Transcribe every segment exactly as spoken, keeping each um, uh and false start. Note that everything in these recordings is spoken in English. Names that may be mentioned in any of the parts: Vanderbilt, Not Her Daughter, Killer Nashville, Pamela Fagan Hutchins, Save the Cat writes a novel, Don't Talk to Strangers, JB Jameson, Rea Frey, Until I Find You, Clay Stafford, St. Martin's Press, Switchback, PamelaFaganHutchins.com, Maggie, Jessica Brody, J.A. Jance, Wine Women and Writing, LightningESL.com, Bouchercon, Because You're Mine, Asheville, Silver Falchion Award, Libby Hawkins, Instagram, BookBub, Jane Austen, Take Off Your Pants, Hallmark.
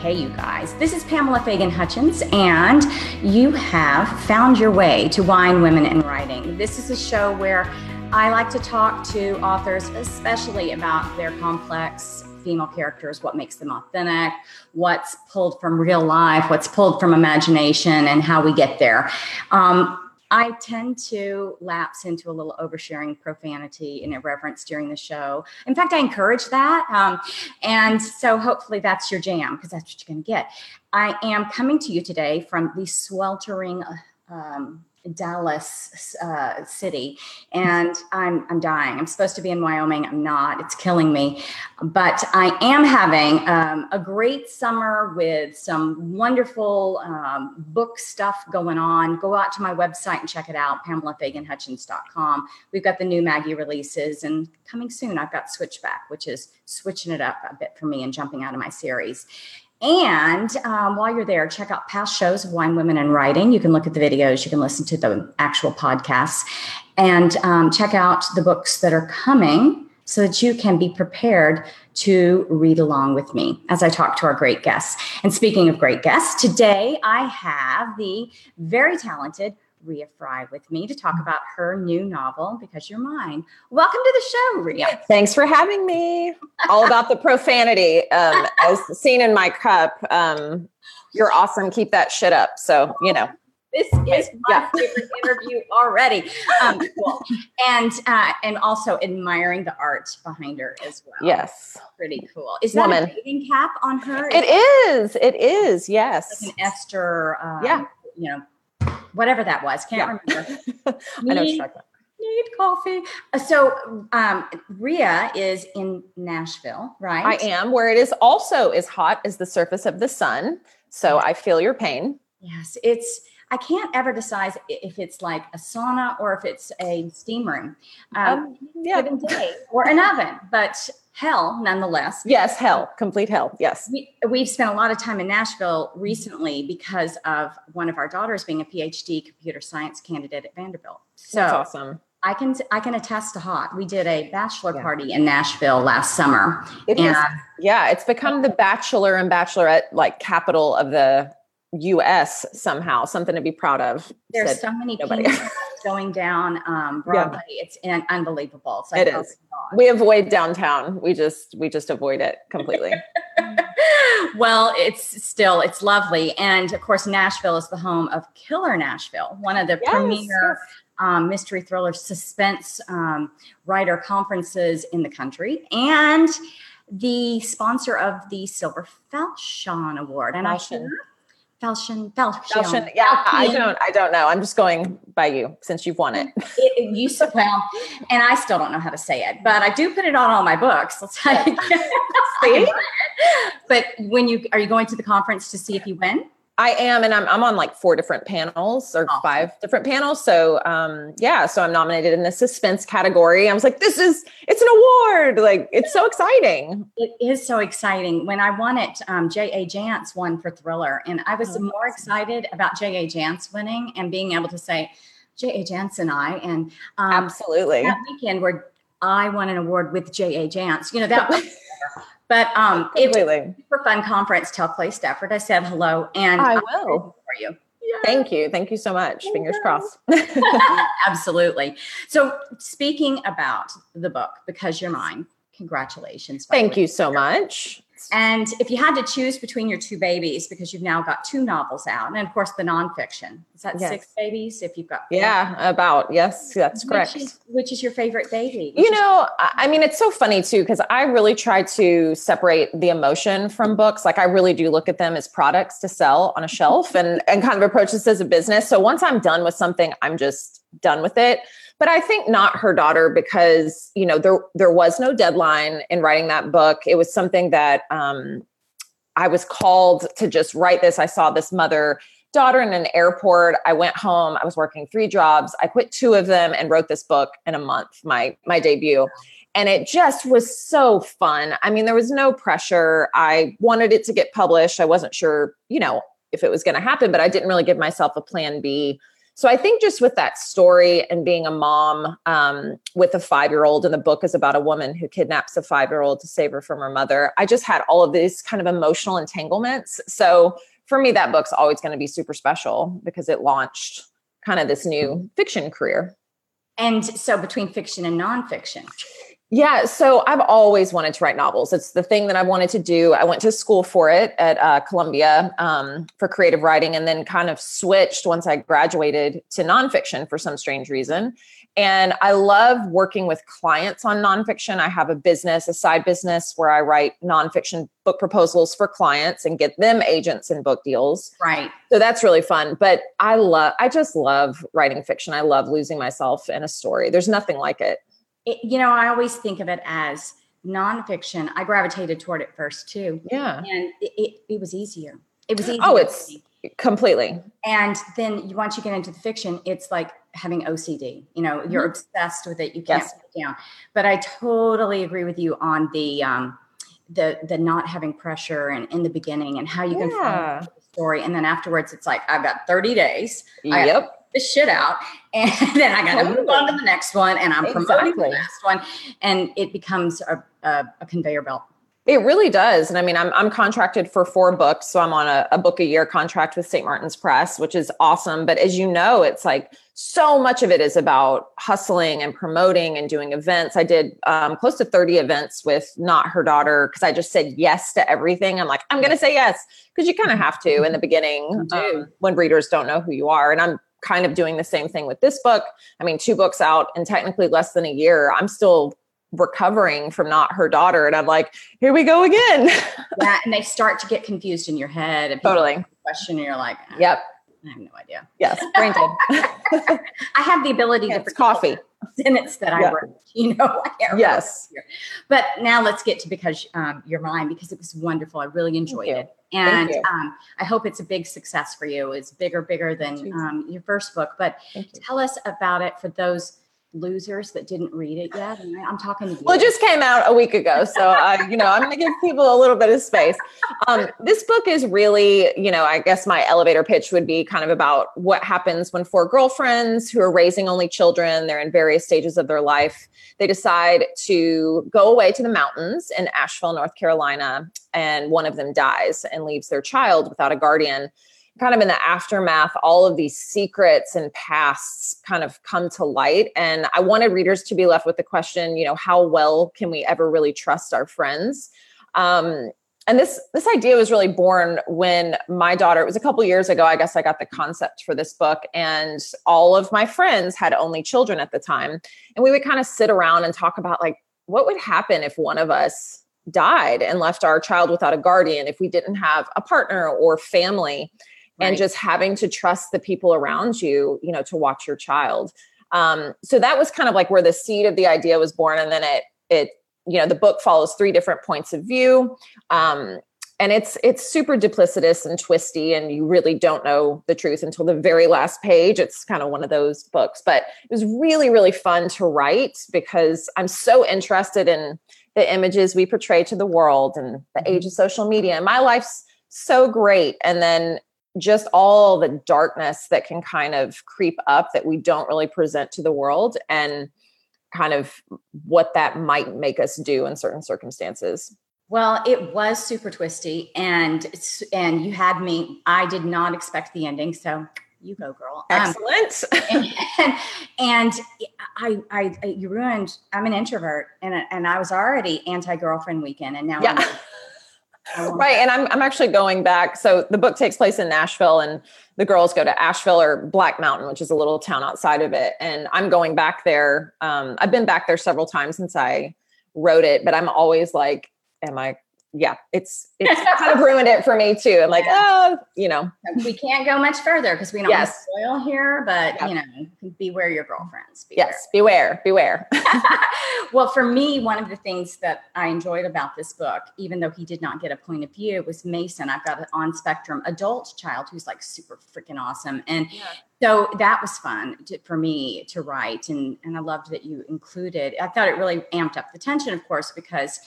Hey, you guys, this is Pamela Fagan Hutchins, and you have found your way to Wine Women and Writing. This is a show where I like to talk to authors, especially about their complex female characters, what makes them authentic, what's pulled from real life, what's pulled from imagination, and how we get there. Um, I tend to lapse into a little oversharing, profanity, and irreverence during the show. In fact, I encourage that. Um, and so hopefully that's your jam, because that's what you're going to get. I am coming to you today from the sweltering um, Dallas uh, city, and I'm I'm dying. I'm supposed to be in Wyoming. I'm not. It's killing me. But I am having um, a great summer with some wonderful um, book stuff going on. Go out to my website and check it out, Pamela Fagan Hutchins dot com. We've got the new Maggie releases, and coming soon, I've got Switchback, which is switching it up a bit for me and jumping out of my series. And um, while you're there, check out past shows of Wine Women and Writing. You can look at the videos. You can listen to the actual podcasts. And um, check out the books that are coming so that you can be prepared to read along with me as I talk to our great guests. And speaking of great guests, today I have the very talented Rea Frey with me to talk about her new novel, Because You're Mine. Welcome to the show, Rea. Thanks for having me. All about the profanity. Um, as seen in my cup, um, you're awesome. Keep that shit up. So, you know. This is my yeah. favorite interview already. Um, cool. And uh, and also admiring the art behind her as well. Yes. Pretty cool. Is that Woman. a bathing cap on her? It is. It is. Yes. Like an Esther, um, yeah. you know, whatever that was, can't yeah. remember. Need, I know what you're talking about. Need coffee. So um, Rea is in Nashville, right? I am, where it is also as hot as the surface of the sun. So yeah. I feel your pain. Yes, it's. I can't ever decide if it's like a sauna or if it's a steam room, um, um, yeah. given day or an oven, but hell, nonetheless. Yes, hell, complete hell. Yes. We, we've spent a lot of time in Nashville recently because of one of our daughters being a PhD computer science candidate at Vanderbilt. So that's awesome. I can I can attest to hot. We did a bachelor yeah. party in Nashville last summer. It and, is, yeah, it's become the bachelor and bachelorette like capital of the U S somehow, something to be proud of. There's so many people going down um, Broadway. Yeah. It's in, unbelievable. So it is. We avoid downtown. We just we just avoid it completely. Well, it's still it's lovely, and of course, Nashville is the home of Killer Nashville, one of the yes, premier. Yes. Um, mystery thriller suspense um, writer conferences in the country, and the sponsor of the Silver Falchion Award. And Falchion. I sure Falchion, Falchion, Falchion. Yeah, Falchion. I don't, I don't know. I'm just going by you since you've won it. It used to, well, and I still don't know how to say it, but I do put it on all my books. Like, see? But when you, are you going to the conference to see if you win? I am. And I'm, I'm on like four different panels or awesome. five different panels. So, um, yeah, so I'm nominated in the suspense category. I was like, this is, it's an award. Like, it's so exciting. It is so exciting. When I won it, um, J A. Jance won for thriller. And I was oh, more awesome. excited about J A. Jance winning and being able to say J A. Jance and I, and, um, absolutely that weekend where I won an award with J A. Jance, you know, that was, But um, it Completely. was a super fun conference. Tell Clay Stafford I said hello, and I will for you. Yes. Thank you, thank you so much. Thank Fingers you. crossed. Absolutely. So, speaking about the book, Because You're Mine. Congratulations. Thank you so much. And if you had to choose between your two babies, because you've now got two novels out, and of course the nonfiction, is that yes. six babies? If you've got four. yeah, about yes, that's which correct. Is, which is your favorite baby? Which you know, is- I mean, it's so funny too because I really try to separate the emotion from books. Like I really do look at them as products to sell on a shelf, and and kind of approach this as a business. So once I'm done with something, I'm just done with it. But I think Not Her Daughter, because, you know, there, there was no deadline in writing that book. It was something that um, I was called to just write this. I saw this mother daughter in an airport. I went home. I was working three jobs. I quit two of them and wrote this book in a month, my, my debut. And it just was so fun. I mean, there was no pressure. I wanted it to get published. I wasn't sure, you know, if it was going to happen, but I didn't really give myself a plan B. So I think just with that story and being a mom um, with a five-year-old, and the book is about a woman who kidnaps a five-year-old to save her from her mother, I just had all of these kind of emotional entanglements. So for me, that book's always going to be super special because it launched kind of this new fiction career. And so between fiction and nonfiction. Yeah. So I've always wanted to write novels. It's the thing that I wanted to do. I went to school for it at uh, Columbia um, for creative writing, and then kind of switched once I graduated to nonfiction for some strange reason. And I love working with clients on nonfiction. I have a business, a side business, where I write nonfiction book proposals for clients and get them agents and book deals. Right. So that's really fun. But I love, I just love writing fiction. I love losing myself in a story. There's nothing like it. It, you know, I always think of it as nonfiction. I gravitated toward it first too. Yeah. And it, it, it was easier. It was easier. Oh, it's completely. And then once you get into the fiction, it's like having O C D, you know, you're mm-hmm. obsessed with it. You can't yes. put it down. But I totally agree with you on the, um, the, the not having pressure and in the beginning and how you yeah. can find the story. And then afterwards it's like, I've got thirty days. Yep. the shit out, and then I got to move on to the next one, and I'm exactly. promoting the last one, and it becomes a, a, a conveyor belt. It really does. And I mean, I'm I'm contracted for four books, so I'm on a, a book a year contract with Saint Martin's Press, which is awesome. But as you know, it's like so much of it is about hustling and promoting and doing events. I did um, close to thirty events with Not Her Daughter because I just said yes to everything. I'm like, I'm going to say yes, because you kind of have to in the beginning um, when readers don't know who you are, and I'm kind of doing the same thing with this book. I mean, two books out and technically less than a year. I'm still recovering from Not Her Daughter. And I'm like, here we go again. Yeah, and they start to get confused in your head. And totally. Question, and you're like, oh, yep. I have no idea. Yes. Brain dead. I have the ability yeah, to forget coffee sentence that yeah. I wrote. You know, I can't yes. But now let's get to Because um, You're Mine, because it was wonderful. I really enjoyed it. And um, I hope it's a big success for you. It's bigger, bigger than um, your first book. But tell us about it for those losers that didn't read it yet. And I'm talking to you. Well, it just came out a week ago. So, I, you know, I'm going to give people a little bit of space. Um, this book is really, you know, I guess my elevator pitch would be kind of about what happens when four girlfriends who are raising only children, they're in various stages of their life, they decide to go away to the mountains in Asheville, North Carolina, and one of them dies and leaves their child without a guardian. Kind of in the aftermath, all of these secrets and pasts kind of come to light. And I wanted readers to be left with the question, you know, how well can we ever really trust our friends? Um, and this, this idea was really born when my daughter, it was a couple years ago, I guess I got the concept for this book, and all of my friends had only children at the time. And we would kind of sit around and talk about like, what would happen if one of us died and left our child without a guardian, if we didn't have a partner or family? Right. And just having to trust the people around you, you know, to watch your child. Um, so that was kind of like where the seed of the idea was born. And then it, it, you know, the book follows three different points of view. Um, and it's, it's super duplicitous and twisty, and you really don't know the truth until the very last page. It's kind of one of those books, but it was really, really fun to write because I'm so interested in the images we portray to the world and the age of social media, and my life's so great. And then just all the darkness that can kind of creep up that we don't really present to the world, and kind of what that might make us do in certain circumstances. Well, it was super twisty, and and you had me, I did not expect the ending. So you go, girl. Excellent. Um, and and I, I, I, you ruined, I'm an introvert, and, and I was already anti-girlfriend weekend. And now yeah. I'm Right. And I'm I'm actually going back. So the book takes place in Nashville, and the girls go to Asheville, or Black Mountain, which is a little town outside of it. And I'm going back there. Um, I've been back there several times since I wrote it, but I'm always like, am I? Yeah, it's it's kind of ruined it for me too. I'm like, oh, you know, we can't go much further because we don't yes. have soil here. But yeah. you know, beware your girlfriends. Beware. Yes, beware, beware. Well, for me, one of the things that I enjoyed about this book, even though he did not get a point of view, was Mason. I've got an on spectrum adult child who's like super freaking awesome, and yeah. so that was fun to, for me to write, and and I loved that you included. I thought it really amped up the tension, of course, because.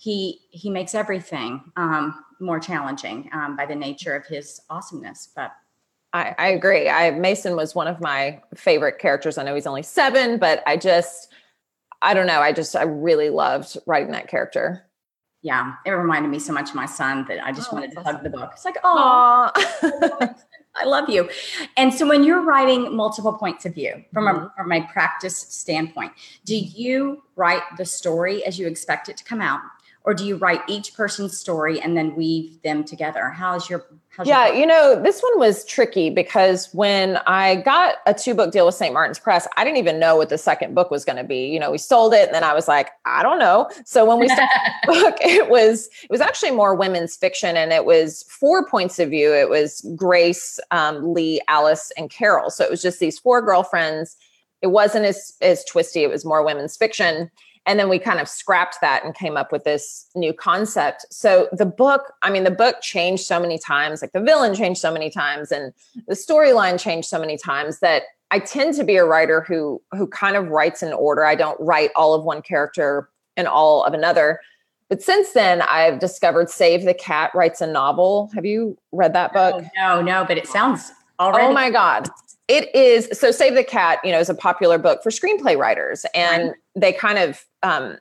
He he makes everything um, more challenging um, by the nature of his awesomeness. But I, I agree. I Mason was one of my favorite characters. I know he's only seven, but I just, I don't know. I just, I really loved writing that character. Yeah. It reminded me so much of my son that I just oh, wanted to awesome. hug the book. It's like, oh, I love you. And so when you're writing multiple points of view from mm-hmm. a, from a practice standpoint, do you write the story as you expect it to come out? Or do you write each person's story and then weave them together? How's your how's Yeah, your you know, this one was tricky because when I got a two-book deal with Saint Martin's Press, I didn't even know what the second book was going to be. You know, we sold it and then I was like, I don't know. So when we started the book, it was it was actually more women's fiction, and it was four points of view. It was Grace, um, Lee, Alice, and Carol. So it was just these four girlfriends. It wasn't as as twisty. It was more women's fiction. And then we kind of scrapped that and came up with this new concept. So the book, I mean, the book changed so many times, like the villain changed so many times and the storyline changed so many times that I tend to be a writer who, who kind of writes in order. I don't write all of one character and all of another. But since then, I've discovered Save the Cat Writes a Novel. Have you read that book? No, no, no, but it sounds already. Oh my God. It is. So Save the Cat, you know, is a popular book for screenplay writers, and they kind of, um,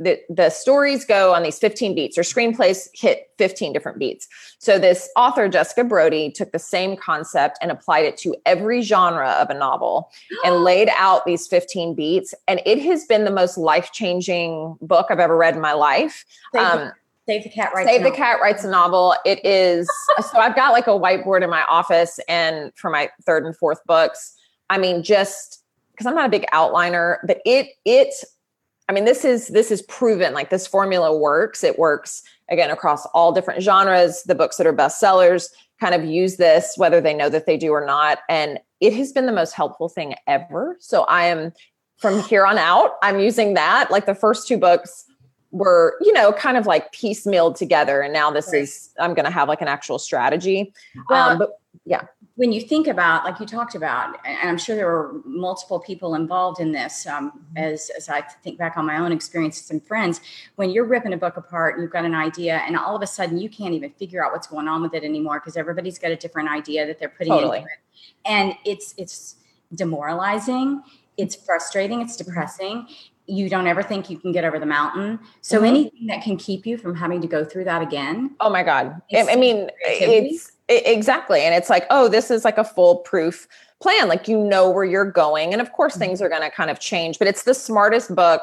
the, the stories go on these fifteen beats, or screenplays hit fifteen different beats. So this author, Jessica Brody, took the same concept and applied it to every genre of a novel and laid out these fifteen beats. And it has been the most life-changing book I've ever read in my life. Um, Save the Cat Writes a Novel. Save the Cat Writes a Novel. It is, so I've got like a whiteboard in my office, and for my third and fourth books, I mean, just because I'm not a big outliner, but it, it, I mean, this is, this is proven, like this formula works. It works again across all different genres. The books that are bestsellers kind of use this, whether they know that they do or not. And it has been the most helpful thing ever. So I am, from here on out, I'm using that. Like the first two books were, you know, kind of like piecemealed together. And now this right. is, I'm going to have like an actual strategy. Well, um, but yeah. When you think about, like you talked about, and I'm sure there were multiple people involved in this, um, as, as I think back on my own experiences and friends, when you're ripping a book apart and you've got an idea and all of a sudden you can't even figure out what's going on with it anymore because everybody's got a different idea that they're putting totally. into it. And it's, it's demoralizing. It's frustrating. It's depressing. You don't ever think you can get over the mountain. So mm-hmm. anything that can keep you from having to go through that again. Oh my God. I, I mean, creativity. it's it, exactly. And it's like, oh, this is like a foolproof plan. Like, you know where you're going. And of course mm-hmm. things are going to kind of change, but it's the smartest book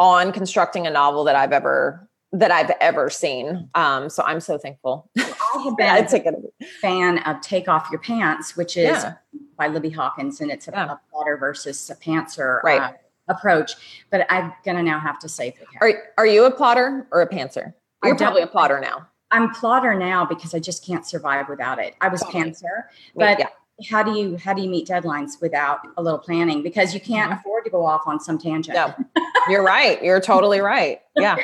on constructing a novel that I've ever, that I've ever seen. Um, so I'm so thankful. I have been yeah, it's a good fan of Take Off Your Pants, which is yeah. by Libby Hawkins. And it's a, yeah. a plotter versus a pantser. Right. Uh, approach, but I'm going to now have to save the cat. Are, are you a plotter or a pantser? You're probably a plotter now. I'm plotter now because I just can't survive without it. I was totally. pantser, but yeah. how do you, how do you meet deadlines without a little planning? Because you can't mm-hmm. afford to go off on some tangent. No, you're right. You're totally right. Yeah.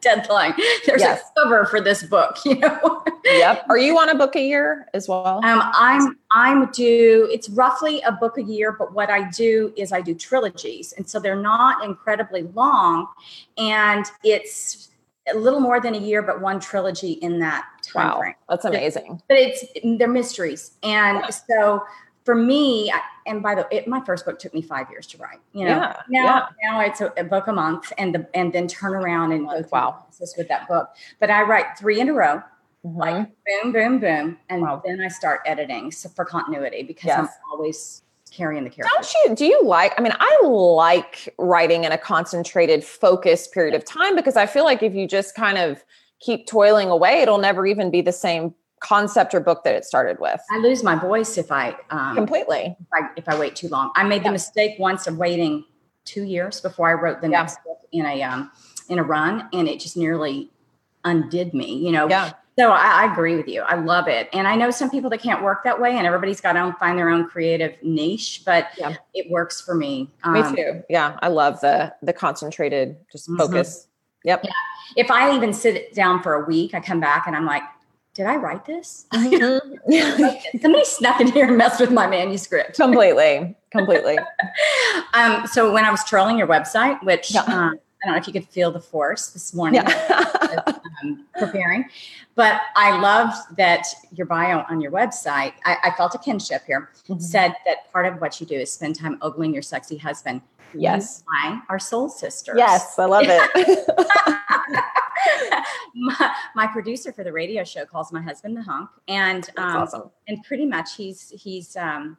Deadline. There's yes. a cover for this book, you know? Yep. Are you on a book a year as well? Um, I'm, I'm due, it's roughly a book a year, but what I do is I do trilogies. And so they're not incredibly long, and it's a little more than a year, but one trilogy in that time wow, frame. That's amazing. But it's, they're mysteries. And yeah. so for me, and by the way, my first book took me five years to write, you know, yeah, now, yeah. now it's a, a book a month, and the, and then turn around and go through wow. the process with that book. But I write three in a row, mm-hmm. like boom, boom, boom. And wow. then I start editing so for continuity, because yes. I'm always carrying the character. Don't you, do you like, I mean, I like writing in a concentrated, focused period of time, because I feel like if you just kind of keep toiling away, it'll never even be the same concept or book that it started with. I lose my voice if I, um, completely, if I, if I wait too long. I made yeah. the mistake once of waiting two years before I wrote the yeah. next book in a, um, in a run, and it just nearly undid me, you know? Yeah. So I, I agree with you. I love it. And I know some people that can't work that way, and everybody's got to find their own creative niche, but yeah. it works for me. Um, me too. Yeah. I love the, the concentrated, just mm-hmm. focus. Yep. Yeah. If I even sit down for a week, I come back and I'm like, did I write this? Mm-hmm. Somebody snuck in here and messed with my manuscript. Completely. Completely. um, so when I was trolling your website, which yeah. um, I don't know if you could feel the force this morning yeah. um, preparing, but I loved that your bio on your website, I, I felt a kinship here, mm-hmm. said that part of what you do is spend time ogling your sexy husband. Yes. I are soul sisters. Yes. I love it. my, my producer for the radio show calls my husband the hunk, and, um, awesome. and pretty much he's, he's, um,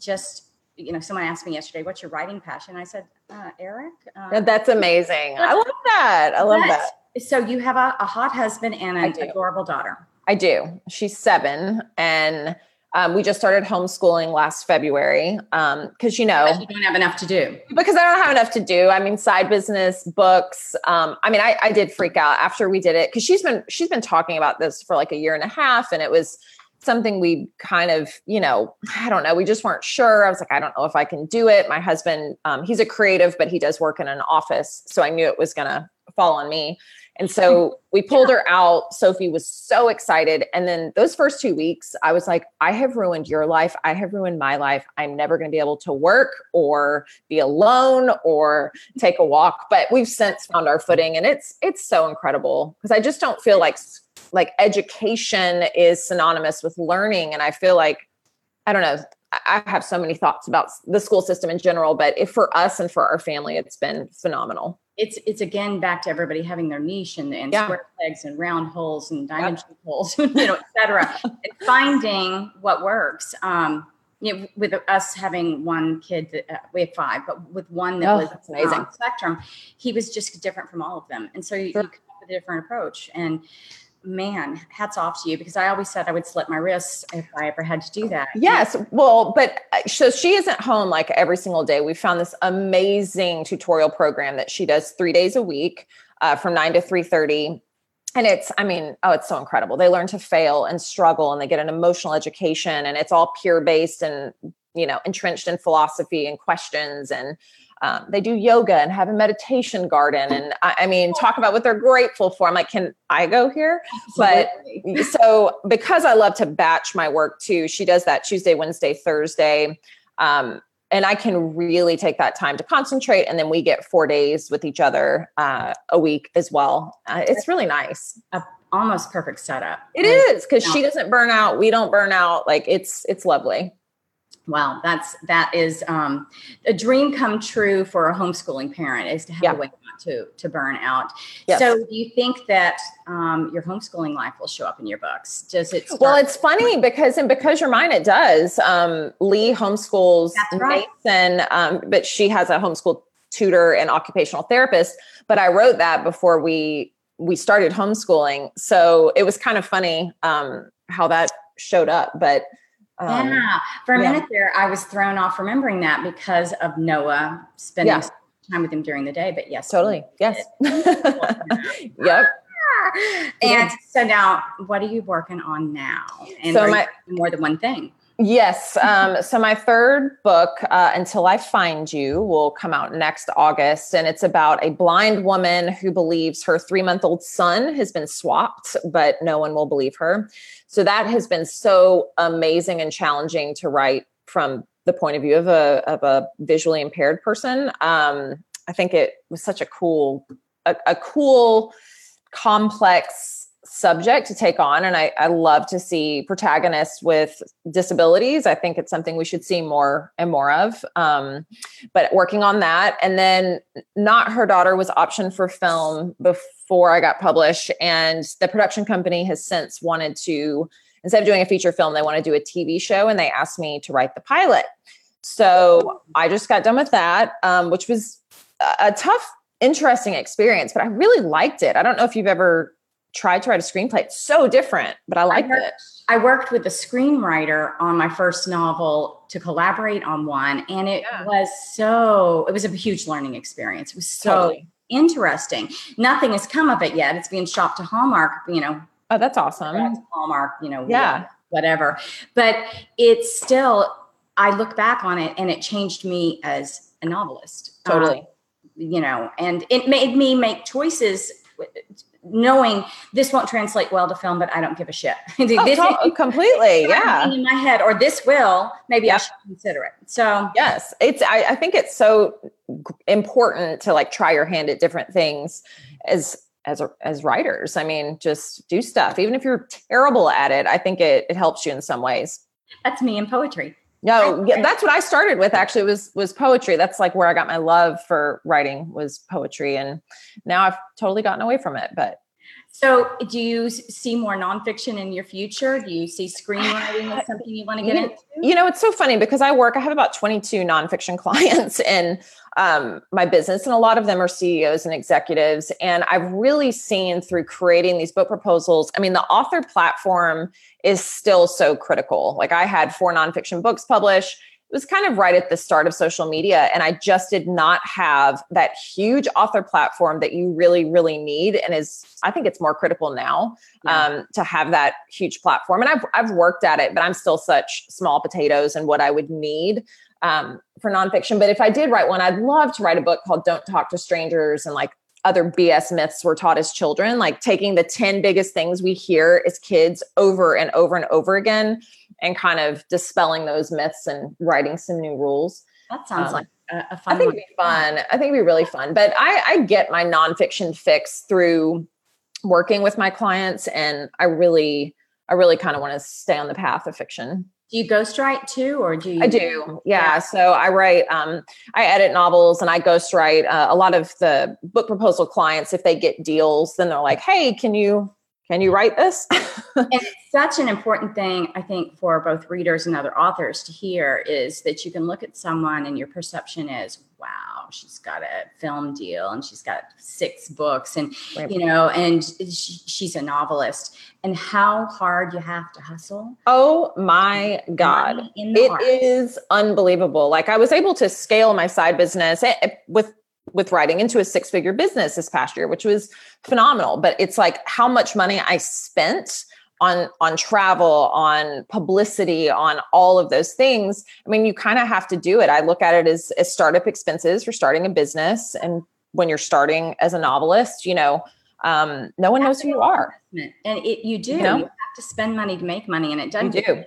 just, you know, someone asked me yesterday, what's your writing passion? I said, uh, Eric. Uh, That's amazing. I love that. I love that. that. So you have a, a hot husband and an adorable daughter. I do. She's seven, and um, we just started homeschooling last February. Um, cause you know, because you don't have enough to do because I don't have enough to do. I mean, side business, books. Um, I mean, I, I did freak out after we did it, cause she's been, she's been talking about this for like a year and a half, and it was something we kind of, you know, I don't know. We just weren't sure. I was like, I don't know if I can do it. My husband, um, he's a creative, but he does work in an office. So I knew it was going to fall on me. And so we pulled yeah. her out. Sophie was so excited. And then those first two weeks, I was like, I have ruined your life. I have ruined my life. I'm never going to be able to work or be alone or take a walk. But we've since found our footing, and it's, it's so incredible, because I just don't feel like like education is synonymous with learning. And I feel like, I don't know, I have so many thoughts about the school system in general, but if for us and for our family, it's been phenomenal. It's, it's again, back to everybody having their niche and, and yeah. square pegs and round holes and diamond yep. holes, you know, et cetera. And finding what works. Um, you know, with us having one kid, that, uh, we have five, but with one that oh, was amazing on the spectrum, he was just different from all of them. And so you, sure. you come up with a different approach. And man, hats off to you, because I always said I would slit my wrists if I ever had to do that. Yes. Well, but so she isn't home like every single day. We found this amazing tutorial program that she does three days a week uh, from nine to three thirty. And it's, I mean, oh, it's so incredible. They learn to fail and struggle, and they get an emotional education, and it's all peer based and, you know, entrenched in philosophy and questions. And Um, they do yoga and have a meditation garden. And I, I mean, talk about what they're grateful for. I'm like, can I go here? Absolutely. But so because I love to batch my work too, she does that Tuesday, Wednesday, Thursday. Um, and I can really take that time to concentrate. And then we get four days with each other uh, a week as well. Uh, it's really nice. A almost perfect setup. It and is. Cause no. she doesn't burn out. We don't burn out. Like it's, it's lovely. Wow. That's, that is um, a dream come true for a homeschooling parent, is to have yeah. a way not to, to burn out. Yes. So do you think that um, your homeschooling life will show up in your books? Does it? Start- well, it's funny because, and because you're mine, it does. Um, Lee homeschools That's right. Nathan, um, but she has a homeschool tutor and occupational therapist, but I wrote that before we, we started homeschooling. So it was kind of funny um, how that showed up, but Um, yeah. For a yeah. minute there, I was thrown off remembering that because of Noah spending yeah. time with him during the day, but yes. Totally. Yes. yep. And so now what are you working on now? And so my, more than one thing. Yes. Um, so my third book, uh, Until I Find You, will come out next August. And it's about a blind woman who believes her three-month-old son has been swapped, but no one will believe her. So that has been so amazing and challenging to write from the point of view of a, of a visually impaired person. Um, I think it was such a cool, a, a cool, complex subject to take on. And I, I love to see protagonists with disabilities. I think it's something we should see more and more of, um, but working on that. And then Not Her Daughter was optioned for film before I got published. And the production company has since wanted to, instead of doing a feature film, they want to do a T V show. And they asked me to write the pilot. So I just got done with that, um, which was a tough, interesting experience, but I really liked it. I don't know if you've ever tried to write a screenplay. It's so different, but I liked I worked, it. I worked with a screenwriter on my first novel to collaborate on one. And it yeah. was so, it was a huge learning experience. It was so totally. interesting. Nothing has come of it yet. It's being shopped to Hallmark, you know. Oh, that's awesome. Hallmark, you know, yeah. whatever. But it's still, I look back on it and it changed me as a novelist. Totally. Um, you know, and it made me make choices knowing this won't translate well to film, but I don't give a shit. Oh, t- completely. Yeah. In my head, or this will, maybe yeah. I should consider it. So yes, it's, I, I think it's so important to like try your hand at different things as, as, as writers. I mean, just do stuff. Even if you're terrible at it, I think it, it helps you in some ways. That's me in poetry. No, yeah, that's what I started with actually was, was poetry. That's like where I got my love for writing was poetry. And now I've totally gotten away from it, but. So do you see more nonfiction in your future? Do you see screenwriting as something you want to get into? You know, it's so funny because I work, I have about twenty-two nonfiction clients in um, my business, and a lot of them are C E Os and executives. And I've really seen through creating these book proposals, I mean, the author platform is still so critical. Like I had four nonfiction books published. It was kind of right at the start of social media. And I just did not have that huge author platform that you really, really need. And is, I think it's more critical now yeah. um, to have that huge platform. And I've, I've worked at it, but I'm still such small potatoes in what I would need um, for nonfiction. But if I did write one, I'd love to write a book called Don't Talk to Strangers and like other B S myths we're taught as children, like taking the ten biggest things we hear as kids over and over and over again and kind of dispelling those myths and writing some new rules. That sounds um, like a, a fun I think one. It'd be fun. I think it'd be really fun. But I, I get my nonfiction fix through working with my clients. And I really, I really kind of want to stay on the path of fiction. Do you ghostwrite too, or do you? I do. Yeah. yeah. So I write, um, I edit novels and I ghostwrite uh, a lot of the book proposal clients. If they get deals, then they're like, hey, can you, can you write this? And it's such an important thing, I think, for both readers and other authors to hear is that you can look at someone and your perception is, wow, she's got a film deal and she's got six books and, right. you know, and she, she's a novelist, and how hard you have to hustle. Oh my God. It heart. Is unbelievable. Like I was able to scale my side business with with writing into a six figure business this past year, which was phenomenal. But it's like how much money I spent on, on travel, on publicity, on all of those things. I mean, you kind of have to do it. I look at it as, as startup expenses for starting a business. And when you're starting as a novelist, you know, um, no one knows who you are. And it, you do, you know? You have to spend money to make money, and it doesn't do.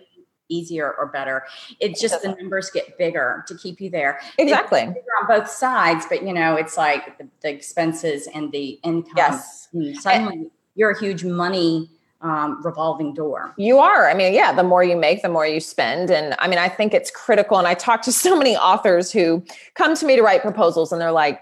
easier or better. It's just the numbers get bigger to keep you there. Exactly. It's bigger on both sides, but you know, it's like the, the expenses and the income. Yes. And suddenly and, you're a huge money um, revolving door. You are. I mean, yeah, the more you make, the more you spend. And I mean, I think it's critical. And I talk to so many authors who come to me to write proposals and they're like,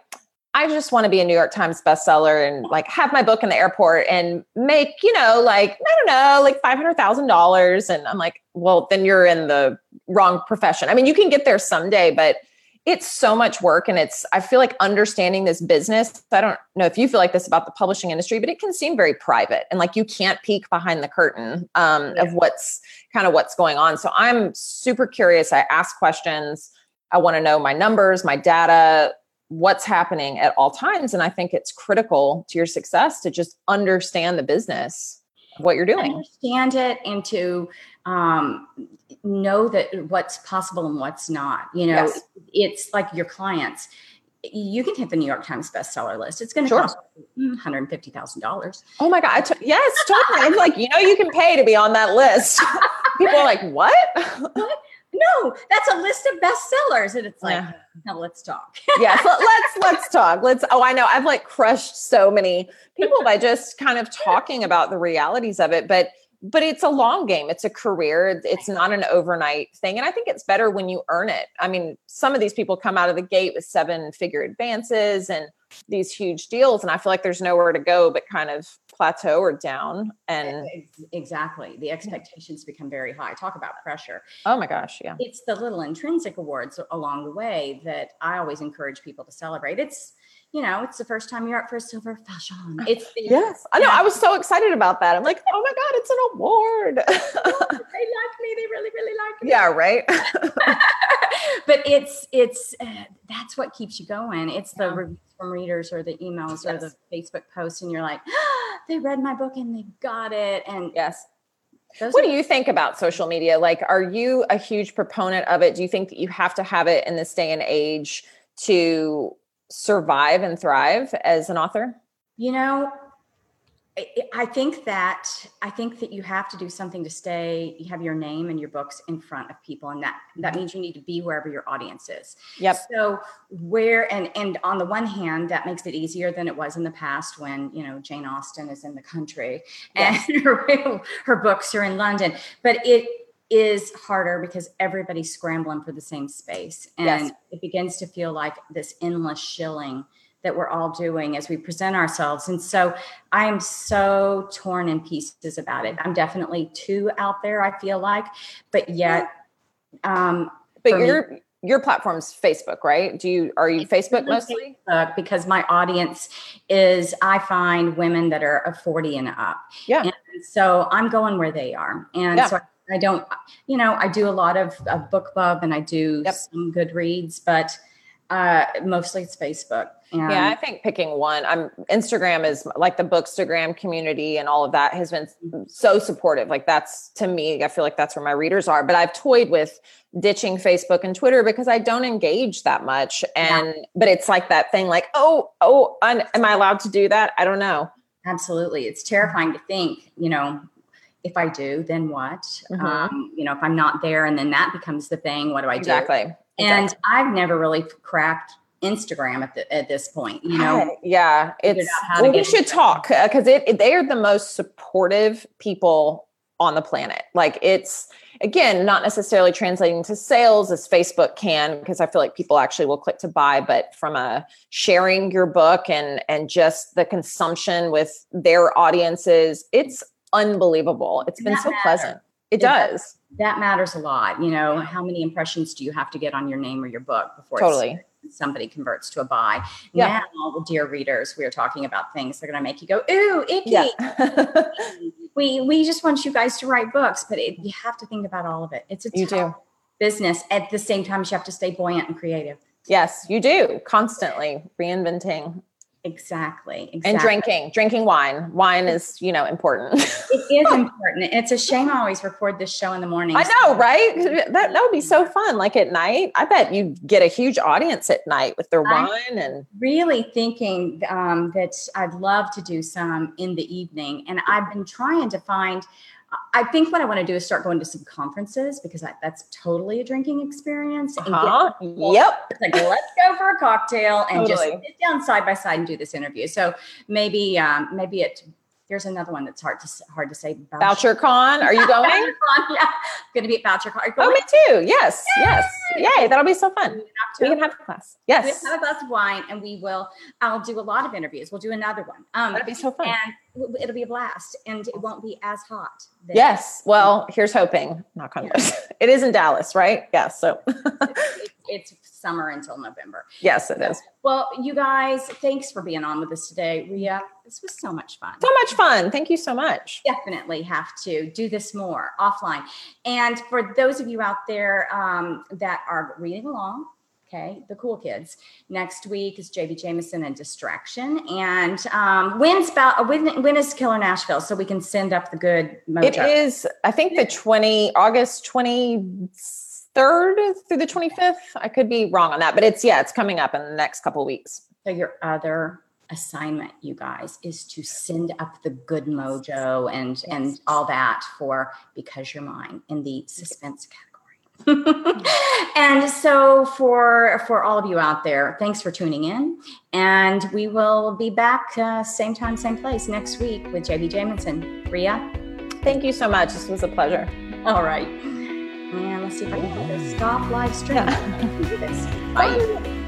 I just want to be a New York Times bestseller and like have my book in the airport and make, you know, like, I don't know, like five hundred thousand dollars. And I'm like, well, then you're in the wrong profession. I mean, you can get there someday, but it's so much work. And it's, I feel like understanding this business, I don't know if you feel like this about the publishing industry, but it can seem very private and like, you can't peek behind the curtain um, yeah. of what's kind of what's going on. So I'm super curious. I ask questions. I want to know my numbers, my data, what's happening at all times. And I think it's critical to your success to just understand the business of what you're doing. Understand it and to um, know that what's possible and what's not. You know, yes. It's like your clients. You can hit the New York Times bestseller list. It's going to sure. cost one hundred fifty thousand dollars. Oh my God. I t- yes, totally. It's like, you know, you can pay to be on that list. People are like, what? No, that's a list of bestsellers. And it's like, yeah. now let's talk. yes, let, let's, let's talk. Let's, oh, I know. I've like crushed so many people by just kind of talking about the realities of it, but, but it's a long game. It's a career. It's not an overnight thing. And I think it's better when you earn it. I mean, some of these people come out of the gate with seven figure advances and these huge deals. And I feel like there's nowhere to go, but kind of plateau or down. And exactly. The expectations become very high. Talk about pressure. Oh my gosh. Yeah. It's the little intrinsic awards along the way that I always encourage people to celebrate. It's, you know, it's the first time you're up for a Silver Falchion. It's the, yes. I know. I was so excited about that. I'm like, oh my God, it's an award. Oh, they like me. They really, really like me. Yeah. Right. But it's, it's, uh, that's what keeps you going. It's the yeah. reviews from readers or the emails yes. or the Facebook posts. And you're like, oh, they read my book and they got it. And yes. What are- do you think about social media? Like, are you a huge proponent of it? Do you think that you have to have it in this day and age to survive and thrive as an author? You know, I think that I think that you have to do something to stay, you have your name and your books in front of people. And that, that means you need to be wherever your audience is. Yep. So where, and, and on the one hand, that makes it easier than it was in the past when, you know, Jane Austen is in the country yes. and her, her books are in London, but it is harder because everybody's scrambling for the same space. And yes. it begins to feel like this endless shilling that we're all doing as we present ourselves. And so I'm so torn in pieces about it. I'm definitely too out there, I feel like, but yet. Um, but your, me, your platform's Facebook, right? Do you, are you Facebook mostly? Facebook, because my audience is, I find women that are forty and up. Yeah. And so I'm going where they are. And yeah. so I I don't, you know, I do a lot of, of BookBub and I do yep. some Goodreads, but uh, mostly it's Facebook. And yeah, I think picking one. I'm Instagram is like the Bookstagram community and all of that has been so supportive. Like that's to me, I feel like that's where my readers are. But I've toyed with ditching Facebook and Twitter because I don't engage that much. And yeah. but it's like that thing, like oh oh, I'm, am I allowed to do that? I don't know. Absolutely, it's terrifying to think, you know. If I do, then what? Mm-hmm. Um, you know, if I'm not there and then that becomes the thing, what do I do? Exactly. And exactly. I've never really cracked Instagram at the, at this point, you know? Yeah. It's, well, we should talk because it, it, they are the most supportive people on the planet. Like it's, again, not necessarily translating to sales as Facebook can, because I feel like people actually will click to buy, but from a sharing your book and, and just the consumption with their audiences, it's unbelievable. It's been so pleasant. It does. That matters a lot. You know, how many impressions do you have to get on your name or your book before totally somebody converts to a buy? Yeah. Now, dear readers, we are talking about things that are going to make you go, ooh, icky. Yeah. we we just want you guys to write books, but it, you have to think about all of it. It's a you do. business. At the same time, you have to stay buoyant and creative. Yes, you do. Constantly reinventing. Exactly, exactly. And drinking, drinking wine. Wine is, you know, important. It is important. It's a shame I always record this show in the morning. I know, so. right? That that would be so fun. Like at night, I bet you get a huge audience at night with their wine. I'm and really thinking um, that I'd love to do some in the evening. And I've been trying to find, I think what I want to do is start going to some conferences because I, that's totally a drinking experience. And uh-huh. get yep. It's like, let's go for a cocktail and totally. just sit down side by side and do this interview. So maybe, um, maybe it, there's another one that's hard to, hard to say. Bouchercon. Are you going? Bouchercon, yeah. I'm going to be at Bouchercon. Oh, me too. Yes. Yay! Yes. Yay. That'll be so fun. We can have a class. Yes. We can have a glass of wine and we will, I'll do a lot of interviews. We'll do another one. Um, That'll be so fun. And it'll be a blast and it won't be as hot. Then. Yes. Well, here's hoping. Knock on wood. Yeah. It is in Dallas, right? Yes. Yeah, so it's, it's summer until November. Yes, it is. Well, you guys, thanks for being on with us today, Rea. This was so much fun. So much fun. Thank you so much. Definitely have to do this more offline. And for those of you out there um, that are reading along, okay, the cool kids. Next week is J B Jameson and Distraction. And um, when's about, when, when is Killer Nashville? So we can send up the good mojo. It is, I think the twentieth, August twenty-third through the twenty-fifth. I could be wrong on that, but it's, yeah, it's coming up in the next couple of weeks. So your other assignment, you guys, is to send up the good mojo and, yes. and all that for Because You're Mine in the suspense category. And so for for all of you out there, thanks for tuning in. And we will be back uh, same time, same place next week with J B Jamison. Rea, thank you so much. This was a pleasure. All right. And let's see if I can stop live stream. Yeah. Bye. Bye.